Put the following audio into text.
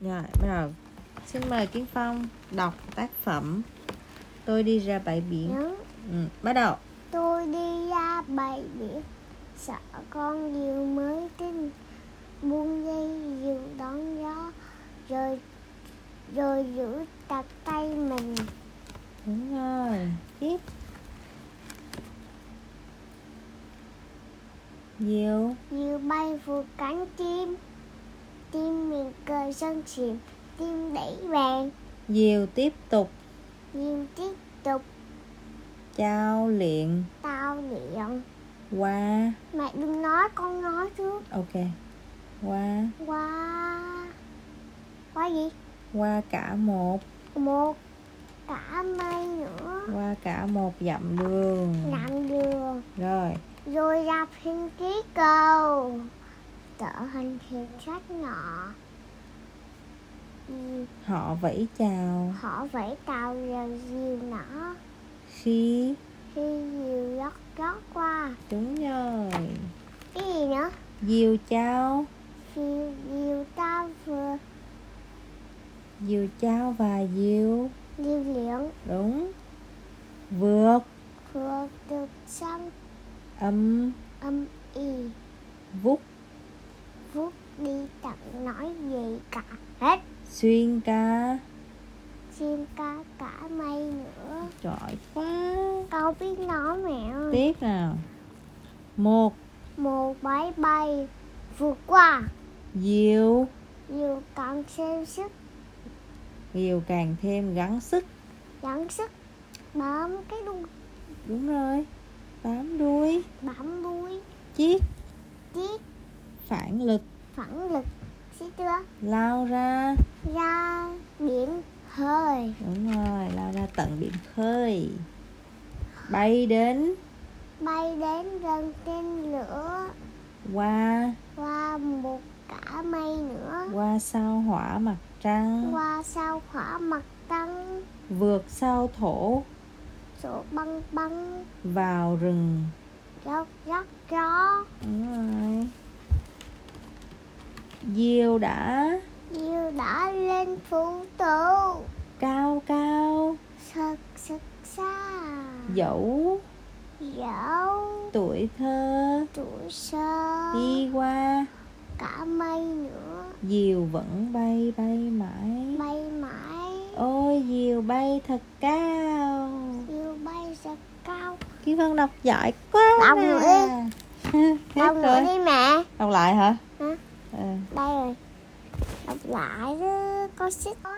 Rồi, bắt đầu. Xin mời Kiến Phong đọc tác phẩm Tôi Đi Ra Bãi Biển. Bắt đầu. Tôi đi ra bãi biển, sợ con diều mới tinh, buông dây diều đón gió, rồi giữ chặt tay mình. Đúng rồi, tiếp. Diều bay vụt cánh chim, chim mỉm cười sân xịn, chim đẩy vàng. Diều tiếp tục Trao liệng qua. Mẹ đừng nói, con nói trước. Ok. Qua gì? Qua cả một cả mây nữa. Qua cả một dặm đường. Rồi gặp hình khí cầu, trở hình sách ngọ. Họ vẫy chào rồi diều nở. Khi diều rót qua. Đúng rồi. Cái gì nữa? Diều trao và diều liệng. Đúng. Vượt được xong. Âm y. Vút đi chẳng nói gì cả hết. Xuyên ca cả mây nữa. Trời quá. Câu biết nói mẹ ơi. Tiếp nào. Một máy bay vượt qua. Diều càng thêm sức. Gắng sức bám cái đuôi. Đúng rồi. Bám đuôi. Chiếc Phản lực. Xí chưa? Lao ra biển khơi. Đúng rồi, lao ra tận biển khơi. Bay đến gần trên lửa. Qua một cả mây nữa. Qua sao hỏa mặt trăng. Vượt sao thổ băng. Vào rừng. Rất rõ. Đúng rồi. Diều đã lên phủ tụ. Cao. Sực xa. Dẫu. Tuổi thơ. Đi qua. Cả mây nữa. Diều vẫn bay mãi. Ôi diều bay thật cao. Kiến Phong đọc giỏi quá. Đọc nữa đi mẹ. Đọc lại hả? Đây rồi. Đọc lại đó, con xích.